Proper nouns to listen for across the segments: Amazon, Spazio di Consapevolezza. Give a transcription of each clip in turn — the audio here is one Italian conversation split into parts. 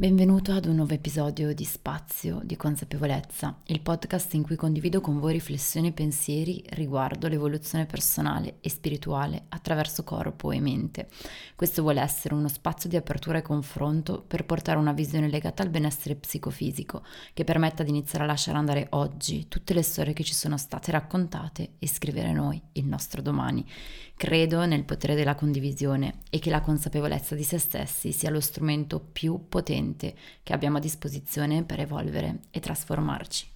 Benvenuto ad un nuovo episodio di Spazio di Consapevolezza, il podcast in cui condivido con voi riflessioni e pensieri riguardo l'evoluzione personale e spirituale attraverso corpo e mente. Questo vuole essere uno spazio di apertura e confronto per portare una visione legata al benessere psicofisico, che permetta di iniziare a lasciare andare oggi tutte le storie che ci sono state raccontate e scrivere noi il nostro domani. Credo nel potere della condivisione e che la consapevolezza di se stessi sia lo strumento più potente che abbiamo a disposizione per evolvere e trasformarci.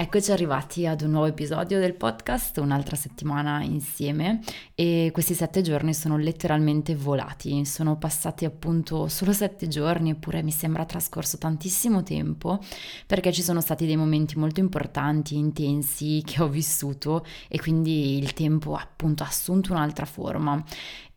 Eccoci arrivati ad un nuovo episodio del podcast, un'altra settimana insieme, e questi 7 giorni sono letteralmente volati, sono passati appunto solo 7 giorni, eppure mi sembra trascorso tantissimo tempo, perché ci sono stati dei momenti molto importanti, intensi, che ho vissuto, e quindi il tempo appunto ha assunto un'altra forma.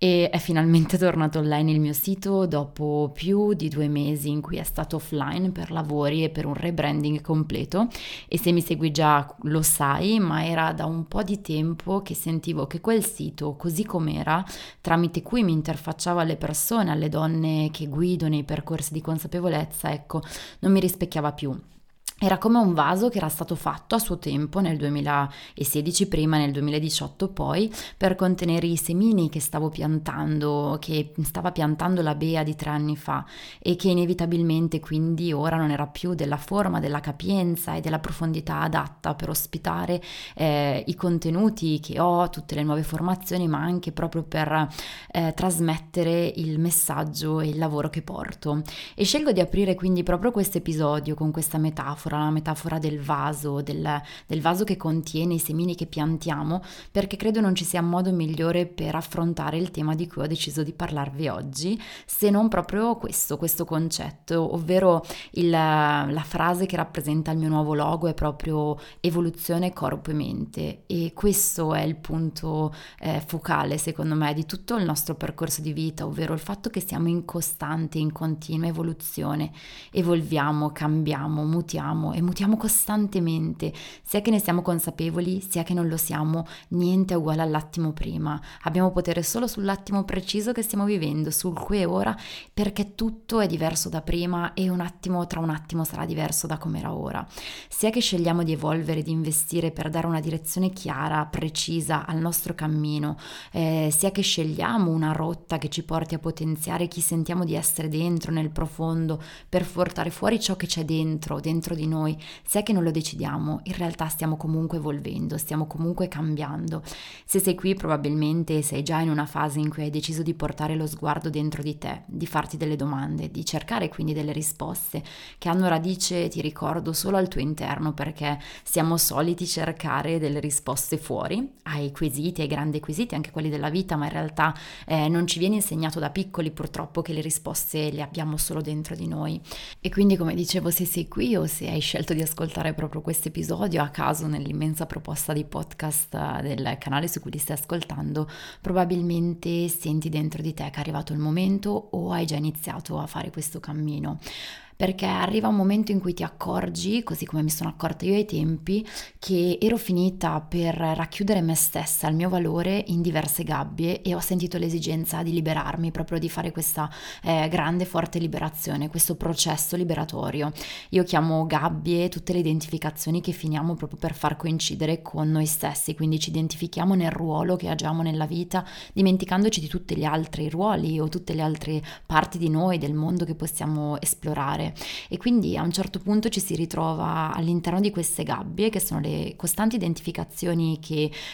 E è finalmente tornato online il mio sito dopo più di 2 mesi in cui è stato offline per lavori e per un rebranding completo, e se mi segui già lo sai, ma era da un po' di tempo che sentivo che quel sito, così com'era, tramite cui mi interfacciavo alle persone, alle donne che guido nei percorsi di consapevolezza, ecco, non mi rispecchiava più. Era come un vaso che era stato fatto a suo tempo nel 2016 prima, nel 2018 poi, per contenere i semini che stava piantando la Bea di 3 anni fa, e che inevitabilmente quindi ora non era più della forma, della capienza e della profondità adatta per ospitare i contenuti che ho, tutte le nuove formazioni, ma anche proprio per trasmettere il messaggio e il lavoro che porto. E scelgo di aprire quindi proprio questo episodio con questa metafora, la metafora del vaso, del vaso che contiene i semini che piantiamo, perché credo non ci sia modo migliore per affrontare il tema di cui ho deciso di parlarvi oggi, se non proprio questo concetto, ovvero la frase che rappresenta il mio nuovo logo è proprio evoluzione corpo e mente, e questo è il punto focale secondo me di tutto il nostro percorso di vita, ovvero il fatto che siamo in costante, in continua evoluzione, evolviamo, cambiamo, mutiamo costantemente, sia che ne siamo consapevoli sia che non lo siamo. Niente è uguale all'attimo prima, abbiamo potere solo sull'attimo preciso che stiamo vivendo, sul qui e ora, perché tutto è diverso da prima e tra un attimo sarà diverso da come era ora. Sia che scegliamo di evolvere, di investire per dare una direzione chiara, precisa al nostro cammino, sia che scegliamo una rotta che ci porti a potenziare chi sentiamo di essere dentro, nel profondo, per portare fuori ciò che c'è dentro di noi, sia che non lo decidiamo, in realtà stiamo comunque evolvendo, stiamo comunque cambiando. Se sei qui probabilmente sei già in una fase in cui hai deciso di portare lo sguardo dentro di te, di farti delle domande, di cercare quindi delle risposte che hanno radice, ti ricordo, solo al tuo interno, perché siamo soliti cercare delle risposte fuori ai quesiti, ai grandi quesiti, anche quelli della vita, ma in realtà non ci viene insegnato da piccoli purtroppo che le risposte le abbiamo solo dentro di noi. E quindi, come dicevo, se sei qui o se hai scelto di ascoltare proprio questo episodio a caso nell'immensa proposta di podcast del canale su cui li stai ascoltando, probabilmente senti dentro di te che è arrivato il momento o hai già iniziato a fare questo cammino, perché arriva un momento in cui ti accorgi, così come mi sono accorta io ai tempi, che ero finita per racchiudere me stessa, il mio valore, in diverse gabbie, e ho sentito l'esigenza di liberarmi, proprio di fare questa grande, forte liberazione, questo processo liberatorio. Io chiamo gabbie tutte le identificazioni che finiamo proprio per far coincidere con noi stessi, quindi ci identifichiamo nel ruolo che agiamo nella vita, dimenticandoci di tutti gli altri ruoli o tutte le altre parti di noi, del mondo che possiamo esplorare. E quindi a un certo punto ci si ritrova all'interno di queste gabbie, che sono le costanti identificazioni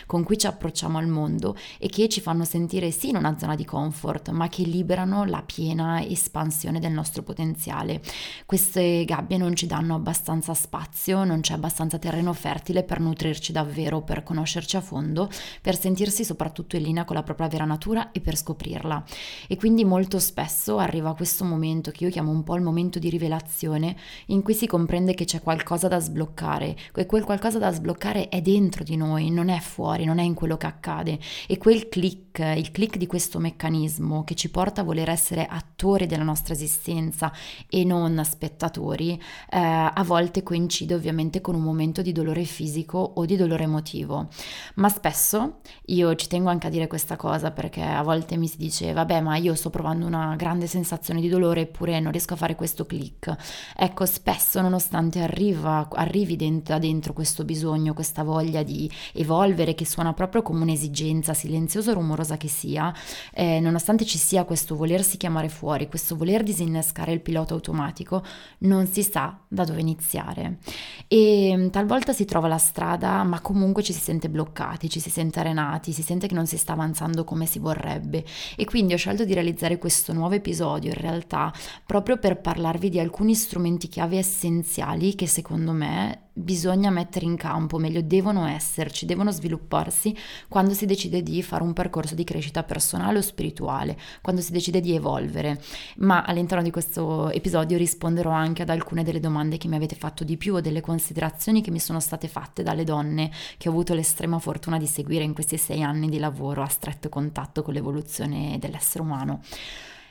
con cui ci approcciamo al mondo e che ci fanno sentire sì in una zona di comfort, ma che liberano la piena espansione del nostro potenziale. Queste gabbie non ci danno abbastanza spazio, non c'è abbastanza terreno fertile per nutrirci davvero, per conoscerci a fondo, per sentirsi soprattutto in linea con la propria vera natura e per scoprirla. E quindi molto spesso arriva questo momento che io chiamo un po' il momento di rivelazione, rivelazione in cui si comprende che c'è qualcosa da sbloccare, e quel qualcosa da sbloccare è dentro di noi, non è fuori, non è in quello che accade, e quel click, il click di questo meccanismo che ci porta a voler essere attori della nostra esistenza e non spettatori, a volte coincide ovviamente con un momento di dolore fisico o di dolore emotivo, ma spesso, io ci tengo anche a dire questa cosa perché a volte mi si dice vabbè ma io sto provando una grande sensazione di dolore eppure non riesco a fare questo click. Ecco, spesso nonostante arrivi dentro questo bisogno, questa voglia di evolvere che suona proprio come un'esigenza silenziosa o rumorosa che sia, nonostante ci sia questo volersi chiamare fuori, questo voler disinnescare il pilota automatico, non si sa da dove iniziare e talvolta si trova la strada ma comunque ci si sente bloccati, ci si sente arenati, si sente che non si sta avanzando come si vorrebbe. E quindi ho scelto di realizzare questo nuovo episodio in realtà proprio per parlarvi di alcuni strumenti chiave essenziali che secondo me bisogna mettere in campo, meglio devono esserci, devono svilupparsi quando si decide di fare un percorso di crescita personale o spirituale, quando si decide di evolvere. Ma all'interno di questo episodio risponderò anche ad alcune delle domande che mi avete fatto di più o delle considerazioni che mi sono state fatte dalle donne che ho avuto l'estrema fortuna di seguire in questi 6 anni di lavoro a stretto contatto con l'evoluzione dell'essere umano.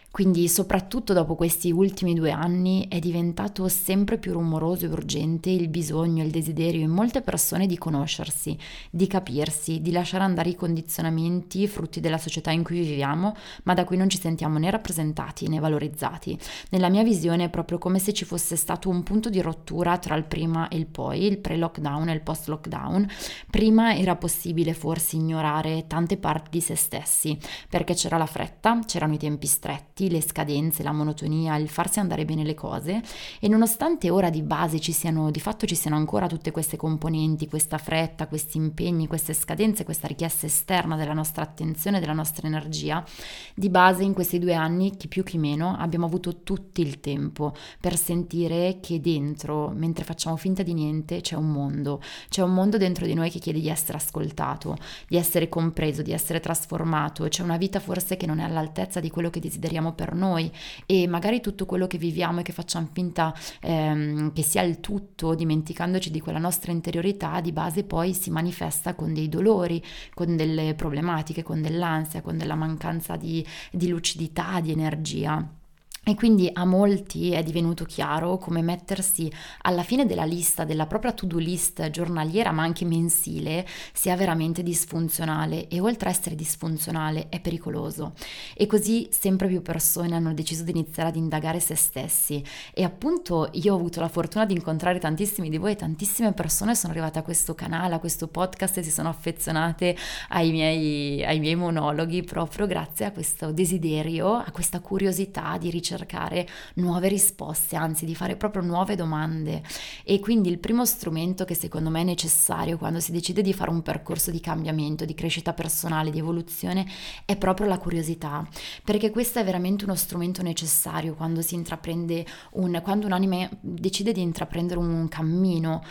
Quindi soprattutto dopo questi ultimi 2 anni è diventato sempre più rumoroso e urgente il bisogno, il desiderio in molte persone di conoscersi, di capirsi, di lasciare andare i condizionamenti frutti della società in cui viviamo, ma da cui non ci sentiamo né rappresentati né valorizzati. Nella mia visione è proprio come se ci fosse stato un punto di rottura tra il prima e il poi, il pre-lockdown e il post-lockdown. Prima era possibile forse ignorare tante parti di se stessi, perché c'era la fretta, c'erano i tempi stretti, le scadenze, la monotonia, il farsi andare bene le cose, e nonostante ora di base ci siano ancora tutte queste componenti, questa fretta, questi impegni, queste scadenze, questa richiesta esterna della nostra attenzione, della nostra energia, di base in questi 2 anni, chi più chi meno, abbiamo avuto tutti il tempo per sentire che dentro, mentre facciamo finta di niente, c'è un mondo dentro di noi che chiede di essere ascoltato, di essere compreso, di essere trasformato. C'è una vita forse che non è all'altezza di quello che desideriamo per noi, e magari tutto quello che viviamo e che facciamo finta che sia il tutto, dimenticandoci di quella nostra interiorità, di base poi si manifesta con dei dolori, con delle problematiche, con dell'ansia, con della mancanza di lucidità, di energia. E quindi a molti è divenuto chiaro come mettersi alla fine della lista, della propria to-do list giornaliera ma anche mensile, sia veramente disfunzionale, e oltre a essere disfunzionale è pericoloso. E così sempre più persone hanno deciso di iniziare ad indagare se stessi, e appunto io ho avuto la fortuna di incontrare tantissimi di voi, tantissime persone sono arrivate a questo canale, a questo podcast, e si sono affezionate ai miei monologhi proprio grazie a questo desiderio, a questa curiosità di cercare nuove risposte, anzi di fare proprio nuove domande. E quindi il primo strumento che secondo me è necessario quando si decide di fare un percorso di cambiamento, di crescita personale, di evoluzione, è proprio la curiosità, perché questo è veramente uno strumento necessario quando si intraprende quando un'anima decide di intraprendere un cammino.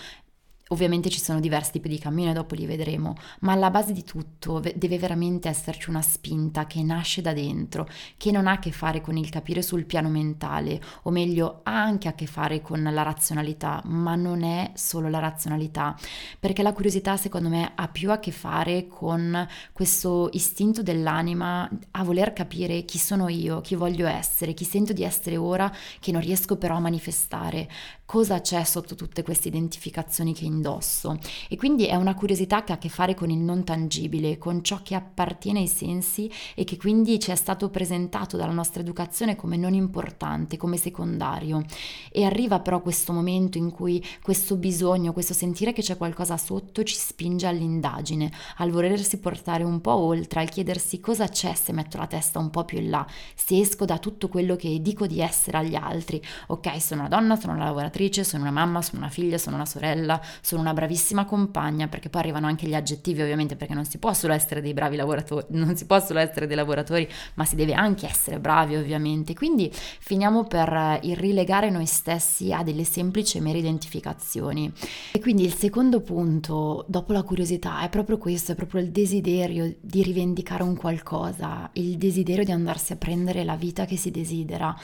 Ovviamente ci sono diversi tipi di cammino e dopo li vedremo, ma alla base di tutto deve veramente esserci una spinta che nasce da dentro, che non ha a che fare con il capire sul piano mentale, o meglio ha anche a che fare con la razionalità, ma non è solo la razionalità, perché la curiosità secondo me ha più a che fare con questo istinto dell'anima a voler capire chi sono io, chi voglio essere, chi sento di essere ora, che non riesco però a manifestare, cosa c'è sotto tutte queste identificazioni che indosso. E quindi è una curiosità che ha a che fare con il non tangibile, con ciò che appartiene ai sensi e che quindi ci è stato presentato dalla nostra educazione come non importante, come secondario. E arriva però questo momento in cui questo bisogno, questo sentire che c'è qualcosa sotto ci spinge all'indagine, al volersi portare un po' oltre, al chiedersi cosa c'è se metto la testa un po' più in là, se esco da tutto quello che dico di essere agli altri. Ok, sono una donna, sono una lavoratrice, sono una mamma, sono una figlia, sono una sorella, sono una bravissima compagna, perché poi arrivano anche gli aggettivi ovviamente, perché non si può solo essere dei bravi lavoratori, non si può solo essere dei lavoratori, ma si deve anche essere bravi ovviamente. Quindi finiamo per il rilegare noi stessi a delle semplici e mere identificazioni. E quindi il secondo punto dopo la curiosità è proprio questo, è proprio il desiderio di rivendicare un qualcosa, il desiderio di andarsi a prendere la vita che si desidera.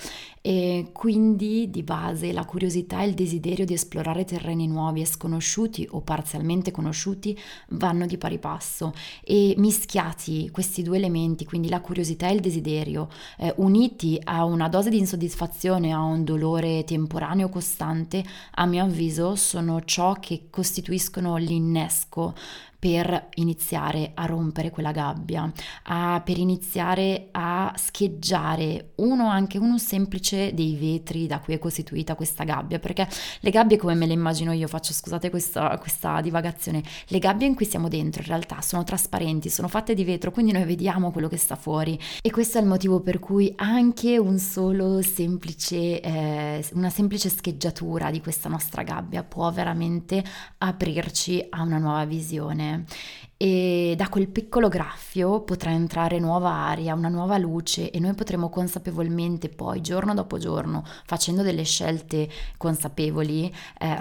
E quindi di base la curiosità e il desiderio di esplorare terreni nuovi e sconosciuti o parzialmente conosciuti vanno di pari passo, e mischiati questi due elementi, quindi la curiosità e il desiderio, uniti a una dose di insoddisfazione, a un dolore temporaneo costante, a mio avviso sono ciò che costituiscono l'innesco per iniziare a rompere quella gabbia, per iniziare a scheggiare anche un semplice dei vetri da cui è costituita questa gabbia, perché le gabbie come me le immagino io, faccio scusate questa divagazione, le gabbie in cui siamo dentro in realtà sono trasparenti, sono fatte di vetro, quindi noi vediamo quello che sta fuori, e questo è il motivo per cui anche una semplice scheggiatura di questa nostra gabbia può veramente aprirci a una nuova visione. E da quel piccolo graffio potrà entrare nuova aria, una nuova luce, e noi potremo consapevolmente poi giorno dopo giorno, facendo delle scelte consapevoli,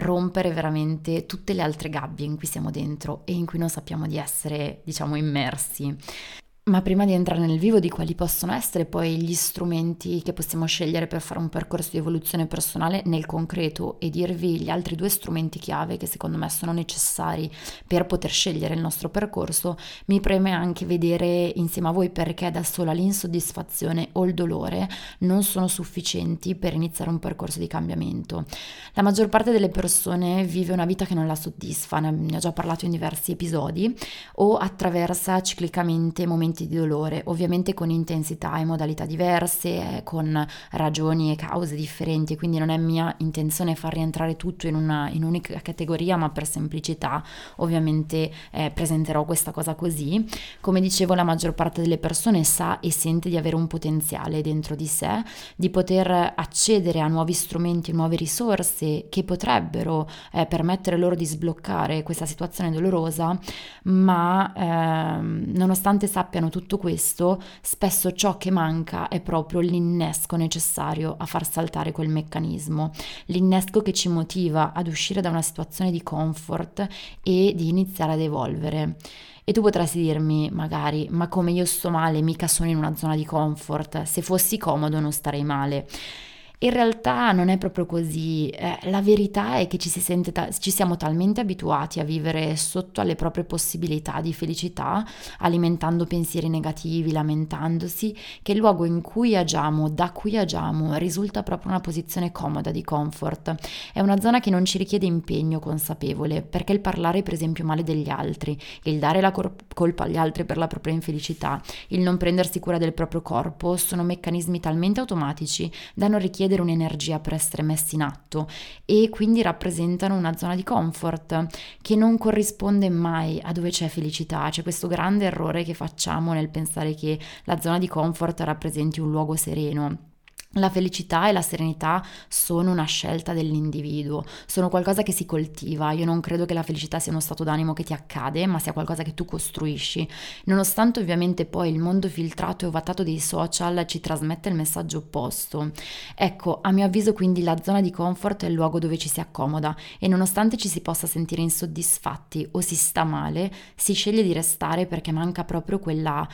rompere veramente tutte le altre gabbie in cui siamo dentro e in cui non sappiamo di essere, diciamo, immersi. Ma prima di entrare nel vivo di quali possono essere poi gli strumenti che possiamo scegliere per fare un percorso di evoluzione personale nel concreto, e dirvi gli altri due strumenti chiave che secondo me sono necessari per poter scegliere il nostro percorso, mi preme anche vedere insieme a voi perché da sola l'insoddisfazione o il dolore non sono sufficienti per iniziare un percorso di cambiamento. La maggior parte delle persone vive una vita che non la soddisfa, ne ho già parlato in diversi episodi, o attraversa ciclicamente momenti di dolore, ovviamente con intensità e modalità diverse, con ragioni e cause differenti, quindi non è mia intenzione far rientrare tutto in un'unica categoria, ma per semplicità ovviamente presenterò questa cosa così. Come dicevo, la maggior parte delle persone sa e sente di avere un potenziale dentro di sé, di poter accedere a nuovi strumenti, nuove risorse che potrebbero permettere loro di sbloccare questa situazione dolorosa, ma nonostante sappiano tutto questo, spesso ciò che manca è proprio l'innesco necessario a far saltare quel meccanismo, l'innesco che ci motiva ad uscire da una situazione di comfort e di iniziare ad evolvere. E tu potresti dirmi magari, ma come, io sto male, mica sono in una zona di comfort, se fossi comodo non starei male. In realtà non è proprio così, la verità è che ci siamo talmente abituati a vivere sotto alle proprie possibilità di felicità, alimentando pensieri negativi, lamentandosi, che il luogo in cui agiamo, da cui agiamo, risulta proprio una posizione comoda di comfort. È una zona che non ci richiede impegno consapevole, perché il parlare per esempio male degli altri, il dare la colpa agli altri per la propria infelicità, il non prendersi cura del proprio corpo, sono meccanismi talmente automatici da non richiedere un'energia per essere messi in atto, e quindi rappresentano una zona di comfort che non corrisponde mai a dove c'è felicità. C'è questo grande errore che facciamo nel pensare che la zona di comfort rappresenti un luogo sereno. La felicità e la serenità sono una scelta dell'individuo, sono qualcosa che si coltiva. Io non credo che la felicità sia uno stato d'animo che ti accade, ma sia qualcosa che tu costruisci. Nonostante ovviamente poi il mondo filtrato e ovattato dei social ci trasmette il messaggio opposto. Ecco, a mio avviso quindi la zona di comfort è il luogo dove ci si accomoda, e nonostante ci si possa sentire insoddisfatti o si sta male, si sceglie di restare perché manca proprio quella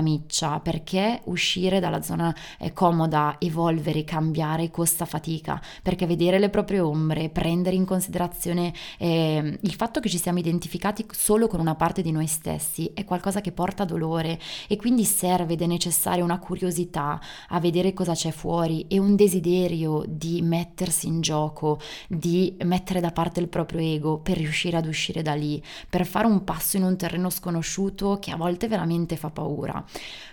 miccia, perché uscire dalla zona è comoda, evolvere, cambiare costa fatica, perché vedere le proprie ombre, prendere in considerazione il fatto che ci siamo identificati solo con una parte di noi stessi è qualcosa che porta dolore, e quindi serve ed è necessaria una curiosità a vedere cosa c'è fuori e un desiderio di mettersi in gioco, di mettere da parte il proprio ego per riuscire ad uscire da lì, per fare un passo in un terreno sconosciuto che a volte veramente fa paura.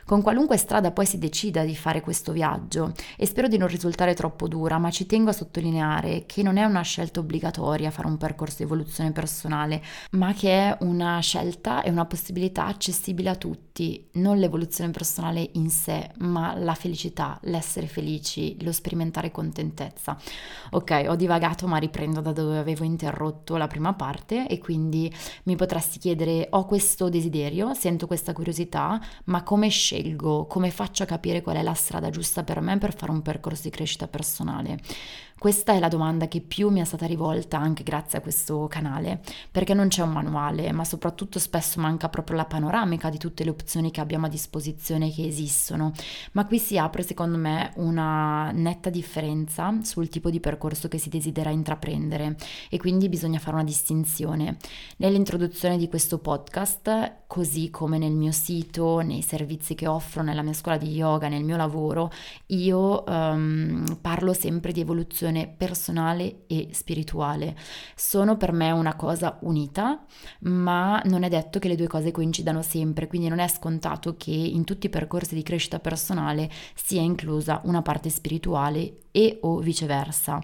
Con qualunque strada poi si decida di fare questo viaggio, messaggio e spero di non risultare troppo dura, ma ci tengo a sottolineare che non è una scelta obbligatoria fare un percorso di evoluzione personale, ma che è una scelta e una possibilità accessibile a tutti, non l'evoluzione personale in sé, ma la felicità, l'essere felici, lo sperimentare contentezza. Ok, ho divagato, ma riprendo da dove avevo interrotto la prima parte e quindi mi potresti chiedere: ho questo desiderio, sento questa curiosità, ma come scelgo, come faccio a capire qual è la strada giusta per me per fare un percorso di crescita personale? Questa è la domanda che più mi è stata rivolta anche grazie a questo canale, perché non c'è un manuale, ma soprattutto spesso manca proprio la panoramica di tutte le opzioni che abbiamo a disposizione, che esistono, ma qui si apre secondo me una netta differenza sul tipo di percorso che si desidera intraprendere e quindi bisogna fare una distinzione. Nell'introduzione di questo podcast, così come nel mio sito, nei servizi che offro, nella mia scuola di yoga, nel mio lavoro, io parlo sempre di evoluzione personale e spirituale. Sono per me una cosa unita, ma non è detto che le due cose coincidano sempre, quindi non è scontato che in tutti i percorsi di crescita personale sia inclusa una parte spirituale e o viceversa.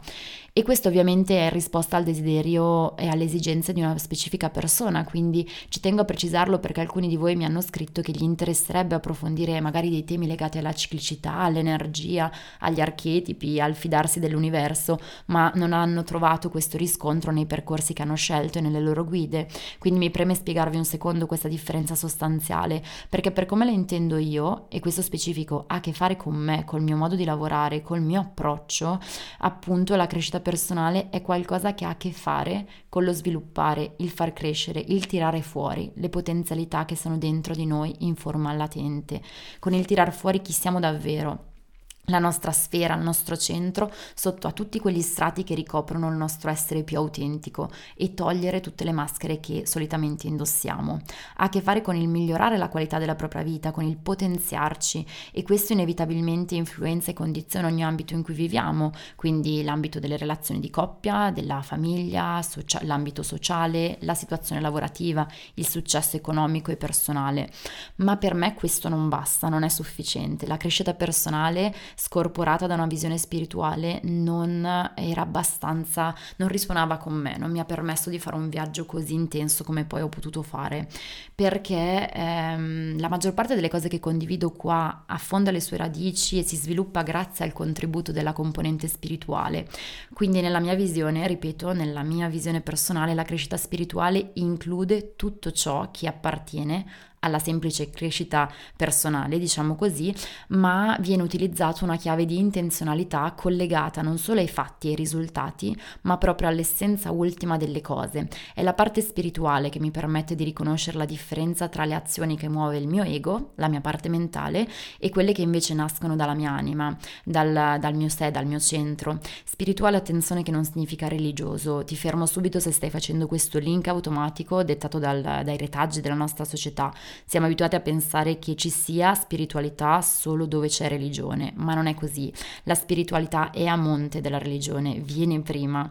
E questo ovviamente è in risposta al desiderio e alle esigenze di una specifica persona, quindi ci tengo a precisarlo perché alcuni di voi mi hanno scritto che gli interesserebbe approfondire magari dei temi legati alla ciclicità, all'energia, agli archetipi, al fidarsi dell'universo, ma non hanno trovato questo riscontro nei percorsi che hanno scelto e nelle loro guide. Quindi mi preme spiegarvi un secondo questa differenza sostanziale, perché per come la intendo io, e questo specifico ha a che fare con me, col mio modo di lavorare, col mio approccio, appunto la crescita personale è qualcosa che ha a che fare con lo sviluppare, il far crescere, il tirare fuori le potenzialità che sono dentro di noi in forma latente, con il tirar fuori chi siamo davvero, la nostra sfera, il nostro centro, sotto a tutti quegli strati che ricoprono il nostro essere più autentico, e togliere tutte le maschere che solitamente indossiamo. Ha a che fare con il migliorare la qualità della propria vita, con il potenziarci, e questo inevitabilmente influenza e condiziona ogni ambito in cui viviamo, quindi l'ambito delle relazioni di coppia, della famiglia, l'ambito sociale, la situazione lavorativa, il successo economico e personale. Ma per me questo non basta, non è sufficiente. La crescita personale scorporata da una visione spirituale non era abbastanza, non risuonava con me, non mi ha permesso di fare un viaggio così intenso come poi ho potuto fare, perché la maggior parte delle cose che condivido qua affonda le sue radici e si sviluppa grazie al contributo della componente spirituale. Quindi nella mia visione, ripeto, nella mia visione personale, la crescita spirituale include tutto ciò che appartiene alla semplice crescita personale, diciamo così, ma viene utilizzata una chiave di intenzionalità collegata non solo ai fatti e ai risultati, ma proprio all'essenza ultima delle cose. È la parte spirituale che mi permette di riconoscere la differenza tra le azioni che muove il mio ego, la mia parte mentale, e quelle che invece nascono dalla mia anima, dal mio sé, dal mio centro. Spirituale, attenzione, che non significa religioso. Ti fermo subito se stai facendo questo link automatico dettato dai retaggi della nostra società. Siamo abituati a pensare che ci sia spiritualità solo dove c'è religione, ma non è così. La spiritualità è a monte della religione, viene prima.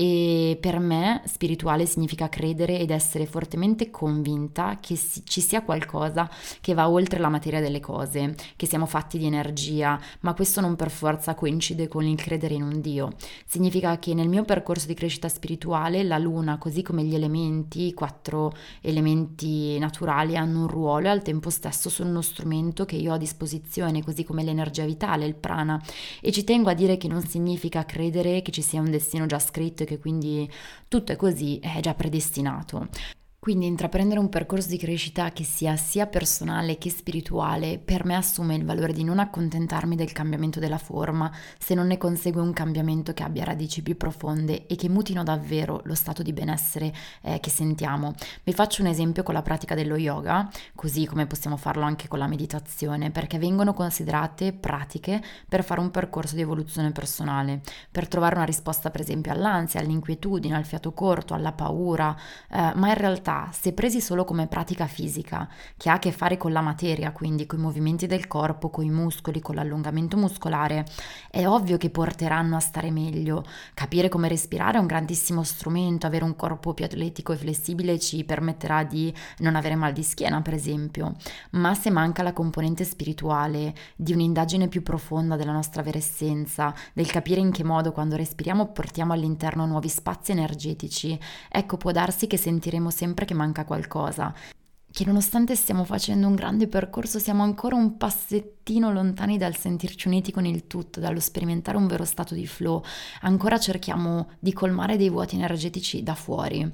E per me spirituale significa credere ed essere fortemente convinta che ci sia qualcosa che va oltre la materia delle cose, che siamo fatti di energia, ma questo non per forza coincide con il credere in un Dio. Significa che nel mio percorso di crescita spirituale la luna, così come gli elementi, i 4 elementi naturali, hanno un ruolo e al tempo stesso sono uno strumento che io ho a disposizione, così come l'energia vitale, il prana. E ci tengo a dire che non significa credere che ci sia un destino già scritto, che quindi tutto è così, è già predestinato. Quindi intraprendere un percorso di crescita che sia sia personale che spirituale per me assume il valore di non accontentarmi del cambiamento della forma, se non ne consegue un cambiamento che abbia radici più profonde e che mutino davvero lo stato di benessere che sentiamo. Vi faccio un esempio con la pratica dello yoga, così come possiamo farlo anche con la meditazione, perché vengono considerate pratiche per fare un percorso di evoluzione personale, per trovare una risposta per esempio all'ansia, all'inquietudine, al fiato corto, alla paura, ma in realtà realtà, se presi solo come pratica fisica, che ha a che fare con la materia, quindi con i movimenti del corpo, con i muscoli, con l'allungamento muscolare, è ovvio che porteranno a stare meglio. Capire come respirare è un grandissimo strumento, avere un corpo più atletico e flessibile ci permetterà di non avere mal di schiena, per esempio. Ma se manca la componente spirituale, di un'indagine più profonda della nostra vera essenza, del capire in che modo quando respiriamo portiamo all'interno nuovi spazi energetici, ecco, può darsi che sentiremo sempre che manca qualcosa, che nonostante stiamo facendo un grande percorso siamo ancora un passettino lontani dal sentirci uniti con il tutto, dallo sperimentare un vero stato di flow, ancora cerchiamo di colmare dei vuoti energetici da fuori.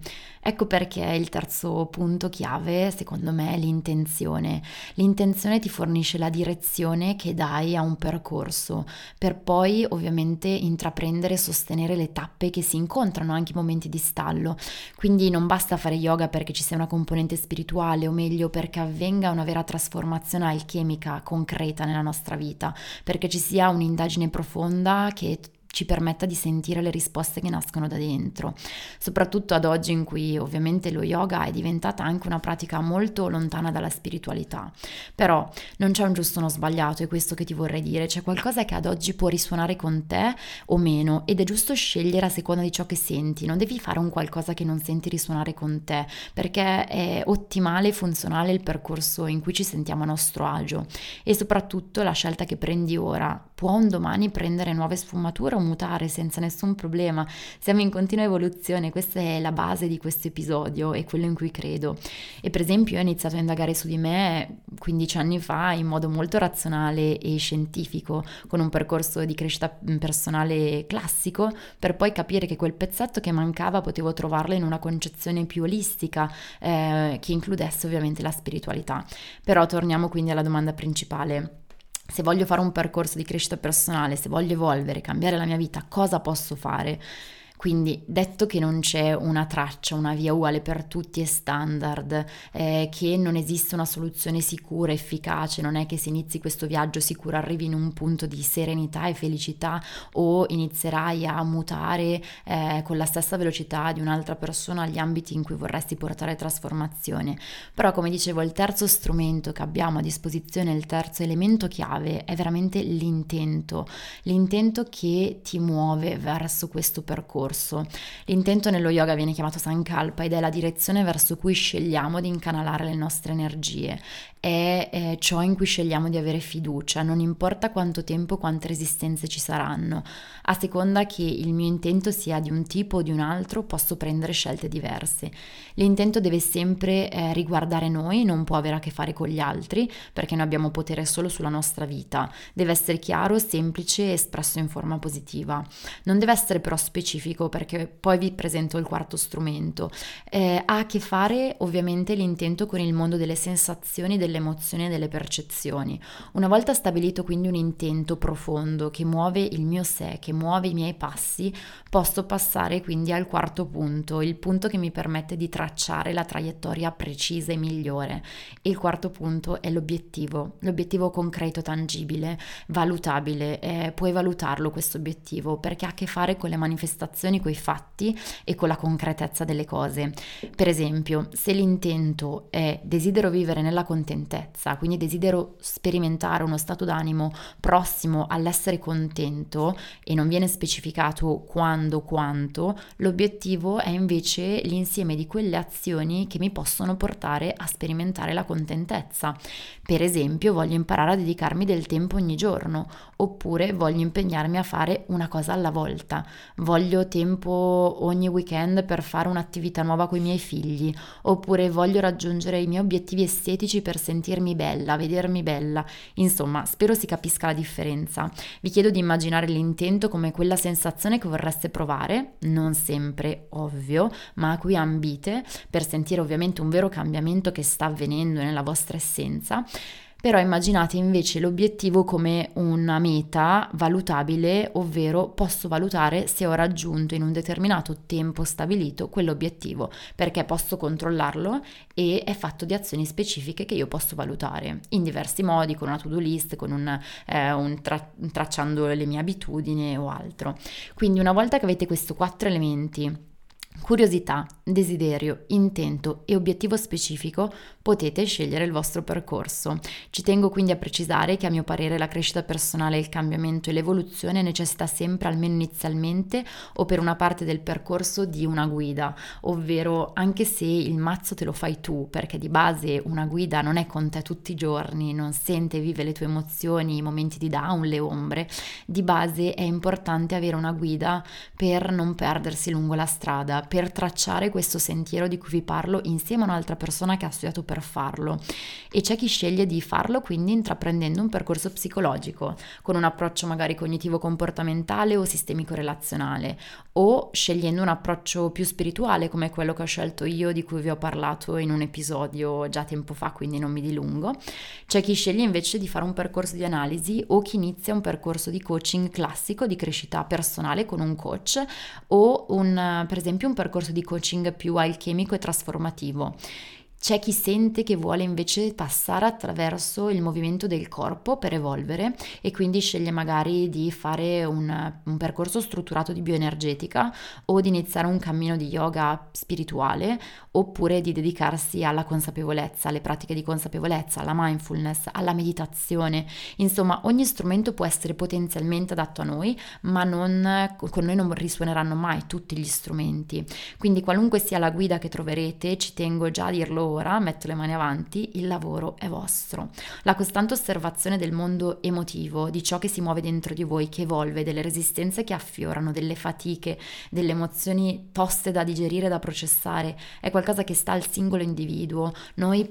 Ecco perché il terzo punto chiave, secondo me, è l'intenzione. L'intenzione ti fornisce la direzione che dai a un percorso, per poi ovviamente intraprendere e sostenere le tappe che si incontrano, anche i momenti di stallo. Quindi non basta fare yoga perché ci sia una componente spirituale, o meglio perché avvenga una vera trasformazione alchemica concreta nella nostra vita, perché ci sia un'indagine profonda che ci permetta di sentire le risposte che nascono da dentro, soprattutto ad oggi in cui ovviamente lo yoga è diventata anche una pratica molto lontana dalla spiritualità. Però non c'è un giusto o uno sbagliato, è questo che ti vorrei dire, c'è qualcosa che ad oggi può risuonare con te o meno, ed è giusto scegliere a seconda di ciò che senti. Non devi fare un qualcosa che non senti risuonare con te, perché è ottimale e funzionale il percorso in cui ci sentiamo a nostro agio, e soprattutto la scelta che prendi ora può un domani prendere nuove sfumature o mutare senza nessun problema. Siamo in continua evoluzione, questa è la base di questo episodio e quello in cui credo. E per esempio io ho iniziato a indagare su di me 15 anni fa in modo molto razionale e scientifico, con un percorso di crescita personale classico, per poi capire che quel pezzetto che mancava potevo trovarlo in una concezione più olistica, che includesse ovviamente la spiritualità. Però torniamo quindi alla domanda principale. Se voglio fare un percorso di crescita personale, se voglio evolvere, cambiare la mia vita, cosa posso fare? Quindi, detto che non c'è una traccia, una via uguale per tutti e standard, che non esiste una soluzione sicura, efficace, non è che se inizi questo viaggio sicuro arrivi in un punto di serenità e felicità, o inizierai a mutare con la stessa velocità di un'altra persona gli ambiti in cui vorresti portare trasformazione. Però, come dicevo, il terzo strumento che abbiamo a disposizione, il terzo elemento chiave, è veramente l'intento. L'intento che ti muove verso questo percorso. L'intento nello yoga viene chiamato sankalpa ed è la direzione verso cui scegliamo di incanalare le nostre energie, è ciò in cui scegliamo di avere fiducia, non importa quanto tempo, quante resistenze ci saranno. A seconda che il mio intento sia di un tipo o di un altro, posso prendere scelte diverse. L'intento deve sempre riguardare noi, non può avere a che fare con gli altri, perché noi abbiamo potere solo sulla nostra vita. Deve essere chiaro, semplice e espresso in forma positiva. Non deve essere però specifico, perché poi vi presento il quarto strumento. Ha a che fare ovviamente l'intento con il mondo delle sensazioni, delle emozioni e delle percezioni. Una volta stabilito quindi un intento profondo che muove il mio sé, che muove i miei passi, posso passare quindi al quarto punto, il punto che mi permette di tracciare la traiettoria precisa e migliore. Il quarto punto è l'obiettivo concreto, tangibile, valutabile. Puoi valutarlo questo obiettivo perché ha a che fare con le manifestazioni, coi fatti e con la concretezza delle cose. Per esempio, se l'intento è desidero vivere nella contentezza, quindi desidero sperimentare uno stato d'animo prossimo all'essere contento, e non viene specificato quando, quanto, l'obiettivo è invece l'insieme di quelle azioni che mi possono portare a sperimentare la contentezza. Per esempio, voglio imparare a dedicarmi del tempo ogni giorno, oppure voglio impegnarmi a fare una cosa alla volta, voglio tempo ogni weekend per fare un'attività nuova con i miei figli, oppure voglio raggiungere i miei obiettivi estetici per sentirmi bella, vedermi bella. Insomma, spero si capisca la differenza. Vi chiedo di immaginare l'intento come quella sensazione che vorreste provare, non sempre ovvio, ma a cui ambite, per sentire ovviamente un vero cambiamento che sta avvenendo nella vostra essenza. Però immaginate invece l'obiettivo come una meta valutabile, ovvero posso valutare se ho raggiunto in un determinato tempo stabilito quell'obiettivo, perché posso controllarlo e è fatto di azioni specifiche che io posso valutare in diversi modi, con una to-do list, con tracciando le mie abitudini o altro. Quindi una volta che avete questi 4 elementi curiosità, desiderio, intento e obiettivo specifico potete scegliere il vostro percorso. Ci tengo quindi a precisare che a mio parere la crescita personale, il cambiamento e l'evoluzione necessita sempre, almeno inizialmente o per una parte del percorso, di una guida, ovvero anche se il mazzo te lo fai tu, perché di base una guida non è con te tutti i giorni, non sente e vive le tue emozioni, i momenti di down, le ombre, di base è importante avere una guida per non perdersi lungo la strada, per tracciare questo sentiero di cui vi parlo insieme a un'altra persona che ha studiato per farlo. E c'è chi sceglie di farlo quindi intraprendendo un percorso psicologico con un approccio magari cognitivo comportamentale o sistemico relazionale, o scegliendo un approccio più spirituale come quello che ho scelto io, di cui vi ho parlato in un episodio già tempo fa, quindi non mi dilungo. C'è chi sceglie invece di fare un percorso di analisi, o chi inizia un percorso di coaching classico di crescita personale con un coach, o per esempio un percorso di coaching più alchemico e trasformativo. C'è chi sente che vuole invece passare attraverso il movimento del corpo per evolvere, e quindi sceglie magari di fare un percorso strutturato di bioenergetica, o di iniziare un cammino di yoga spirituale, oppure di dedicarsi alla consapevolezza, alle pratiche di consapevolezza, alla mindfulness, alla meditazione. Insomma, ogni strumento può essere potenzialmente adatto a noi, ma con noi non risuoneranno mai tutti gli strumenti. Quindi qualunque sia la guida che troverete, ci tengo già a dirlo ora, metto le mani avanti, il lavoro è vostro. La costante osservazione del mondo emotivo, di ciò che si muove dentro di voi, che evolve, delle resistenze che affiorano, delle fatiche, delle emozioni toste da digerire, da processare, è qualcosa che sta al singolo individuo. Noi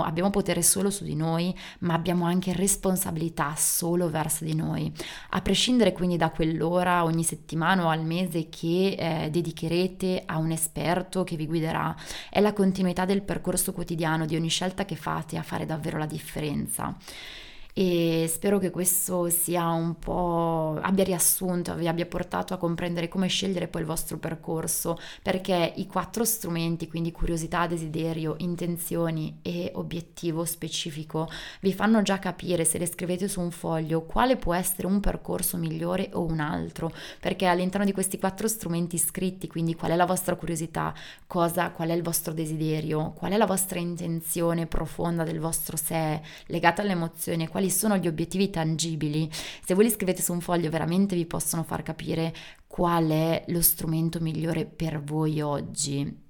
abbiamo potere solo su di noi, ma abbiamo anche responsabilità solo verso di noi. A prescindere quindi da quell'ora ogni settimana o al mese che dedicherete a un esperto che vi guiderà, è la continuità del percorso quotidiano di ogni scelta che fate a fare davvero la differenza. E spero che questo sia un po' abbia riassunto, vi abbia portato a comprendere come scegliere poi il vostro percorso, perché i 4 strumenti, quindi curiosità, desiderio, intenzioni e obiettivo specifico, vi fanno già capire, se le scrivete su un foglio, quale può essere un percorso migliore o un altro, perché all'interno di questi 4 strumenti scritti, quindi qual è la vostra curiosità, qual è il vostro desiderio, qual è la vostra intenzione profonda del vostro sé legata alle emozioni, quali sono gli obiettivi tangibili, se voi li scrivete su un foglio veramente vi possono far capire qual è lo strumento migliore per voi oggi.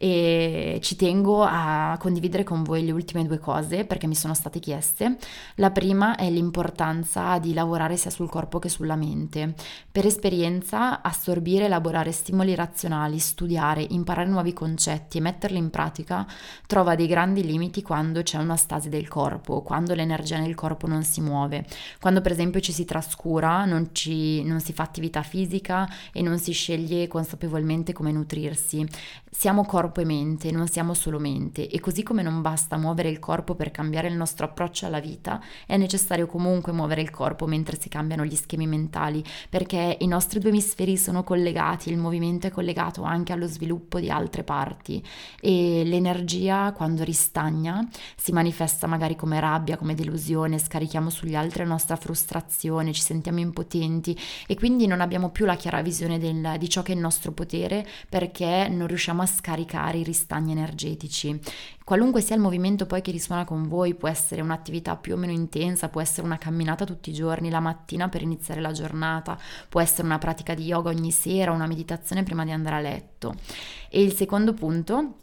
E ci tengo a condividere con voi le ultime 2 cose perché mi sono state chieste. La prima è l'importanza di lavorare sia sul corpo che sulla mente. Per esperienza, assorbire, elaborare stimoli razionali, studiare, imparare nuovi concetti e metterli in pratica trova dei grandi limiti quando c'è una stasi del corpo, quando l'energia nel corpo non si muove, quando per esempio ci si trascura, non si fa attività fisica e non si sceglie consapevolmente come nutrirsi. Siamo corpo e mente, non siamo solo mente, e così come non basta muovere il corpo per cambiare il nostro approccio alla vita, è necessario comunque muovere il corpo mentre si cambiano gli schemi mentali, perché i nostri 2 emisferi sono collegati, il movimento è collegato anche allo sviluppo di altre parti, e l'energia quando ristagna si manifesta magari come rabbia, come delusione, scarichiamo sugli altri la nostra frustrazione, ci sentiamo impotenti e quindi non abbiamo più la chiara visione di ciò che è il nostro potere, perché non riusciamo a scaricare i ristagni energetici. Qualunque sia il movimento poi che risuona con voi, può essere un'attività più o meno intensa, può essere una camminata tutti i giorni, la mattina per iniziare la giornata, può essere una pratica di yoga ogni sera, una meditazione prima di andare a letto. E il secondo punto,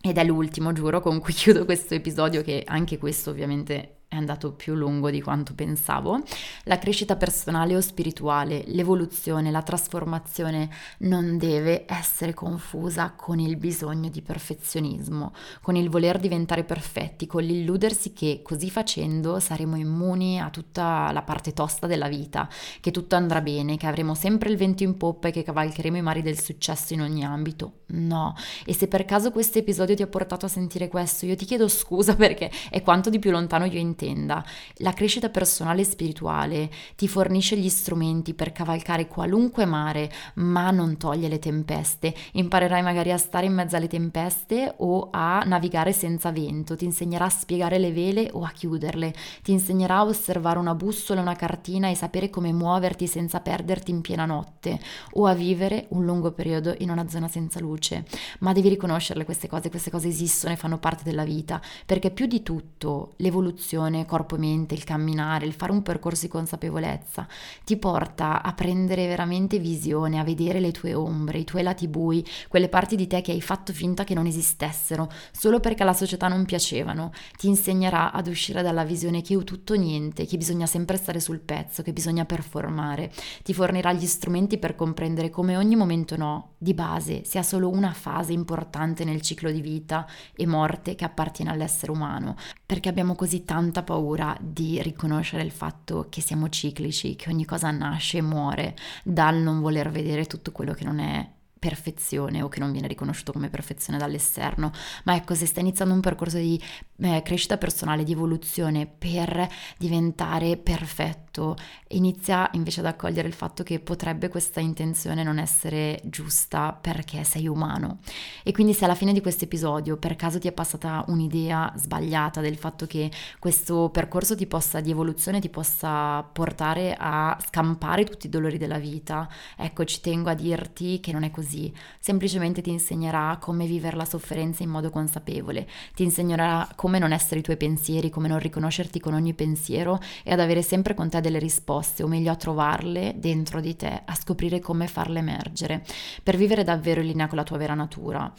ed è l'ultimo, giuro, con cui chiudo questo episodio, che anche questo ovviamente è andato più lungo di quanto pensavo: la crescita personale o spirituale, l'evoluzione, la trasformazione non deve essere confusa con il bisogno di perfezionismo, con il voler diventare perfetti, con l'illudersi che così facendo saremo immuni a tutta la parte tosta della vita, che tutto andrà bene, che avremo sempre il vento in poppa e che cavalcheremo i mari del successo in ogni ambito. No, e se per caso questo episodio ti ha portato a sentire questo, io ti chiedo scusa, perché è quanto di più lontano io intenda. La crescita personale e spirituale ti fornisce gli strumenti per cavalcare qualunque mare, ma non toglie le tempeste. Imparerai magari a stare in mezzo alle tempeste o a navigare senza vento, ti insegnerà a spiegare le vele o a chiuderle, ti insegnerà a osservare una bussola, una cartina e sapere come muoverti senza perderti in piena notte o a vivere un lungo periodo in una zona senza luce. Ma devi riconoscerle queste cose esistono e fanno parte della vita, perché più di tutto l'evoluzione corpo-mente, il camminare, il fare un percorso di consapevolezza ti porta a prendere veramente visione, a vedere le tue ombre, i tuoi lati bui, quelle parti di te che hai fatto finta che non esistessero solo perché alla società non piacevano. Ti insegnerà ad uscire dalla visione che io tutto niente, che bisogna sempre stare sul pezzo, che bisogna performare. Ti fornirà gli strumenti per comprendere come ogni momento no di base sia solo una fase importante nel ciclo di vita e morte che appartiene all'essere umano, perché abbiamo così tanta paura di riconoscere il fatto che siamo ciclici, che ogni cosa nasce e muore, dal non voler vedere tutto quello che non è perfezione o che non viene riconosciuto come perfezione dall'esterno. Ma ecco, se stai iniziando un percorso di crescita personale, di evoluzione per diventare perfetto, inizia invece ad accogliere il fatto che potrebbe questa intenzione non essere giusta, perché sei umano. E quindi se alla fine di questo episodio per caso ti è passata un'idea sbagliata del fatto che questo percorso ti possa, di evoluzione, ti possa portare a scampare tutti i dolori della vita, ecco, ci tengo a dirti che non è così. Semplicemente ti insegnerà come vivere la sofferenza in modo consapevole, ti insegnerà come non essere i tuoi pensieri, come non riconoscerti con ogni pensiero e ad avere sempre con te delle risposte, o meglio a trovarle dentro di te, a scoprire come farle emergere per vivere davvero in linea con la tua vera natura.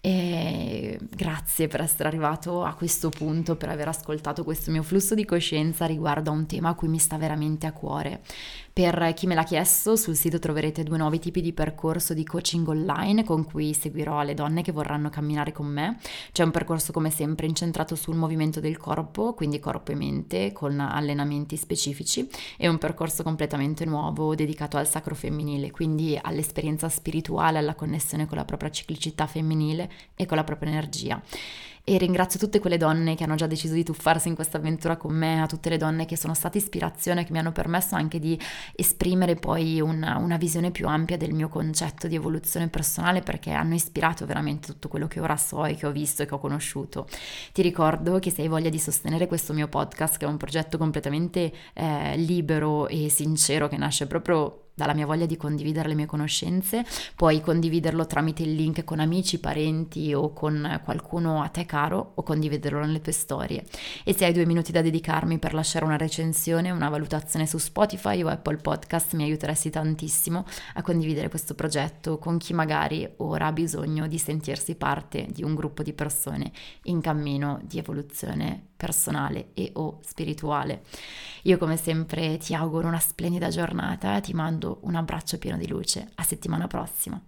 E grazie per essere arrivato a questo punto, per aver ascoltato questo mio flusso di coscienza riguardo a un tema a cui mi sta veramente a cuore. Per chi me l'ha chiesto, sul sito troverete 2 nuovi tipi di percorso di coaching online con cui seguirò le donne che vorranno camminare con me. C'è un percorso come sempre incentrato sul movimento del corpo, quindi corpo e mente, con allenamenti specifici, e un percorso completamente nuovo dedicato al sacro femminile, quindi all'esperienza spirituale, alla connessione con la propria ciclicità femminile e con la propria energia. E ringrazio tutte quelle donne che hanno già deciso di tuffarsi in questa avventura con me, a tutte le donne che sono state ispirazione, che mi hanno permesso anche di esprimere poi una visione più ampia del mio concetto di evoluzione personale, perché hanno ispirato veramente tutto quello che ora so e che ho visto e che ho conosciuto. Ti ricordo che se hai voglia di sostenere questo mio podcast, che è un progetto completamente libero e sincero, che nasce proprio dalla mia voglia di condividere le mie conoscenze, puoi condividerlo tramite il link con amici, parenti o con qualcuno a te caro, o condividerlo nelle tue storie. E se hai 2 minuti da dedicarmi per lasciare una recensione, una valutazione su Spotify o Apple Podcast, mi aiuteresti tantissimo a condividere questo progetto con chi magari ora ha bisogno di sentirsi parte di un gruppo di persone in cammino di evoluzione personale e o spirituale. Io come sempre ti auguro una splendida giornata, ti mando un abbraccio pieno di luce, a settimana prossima.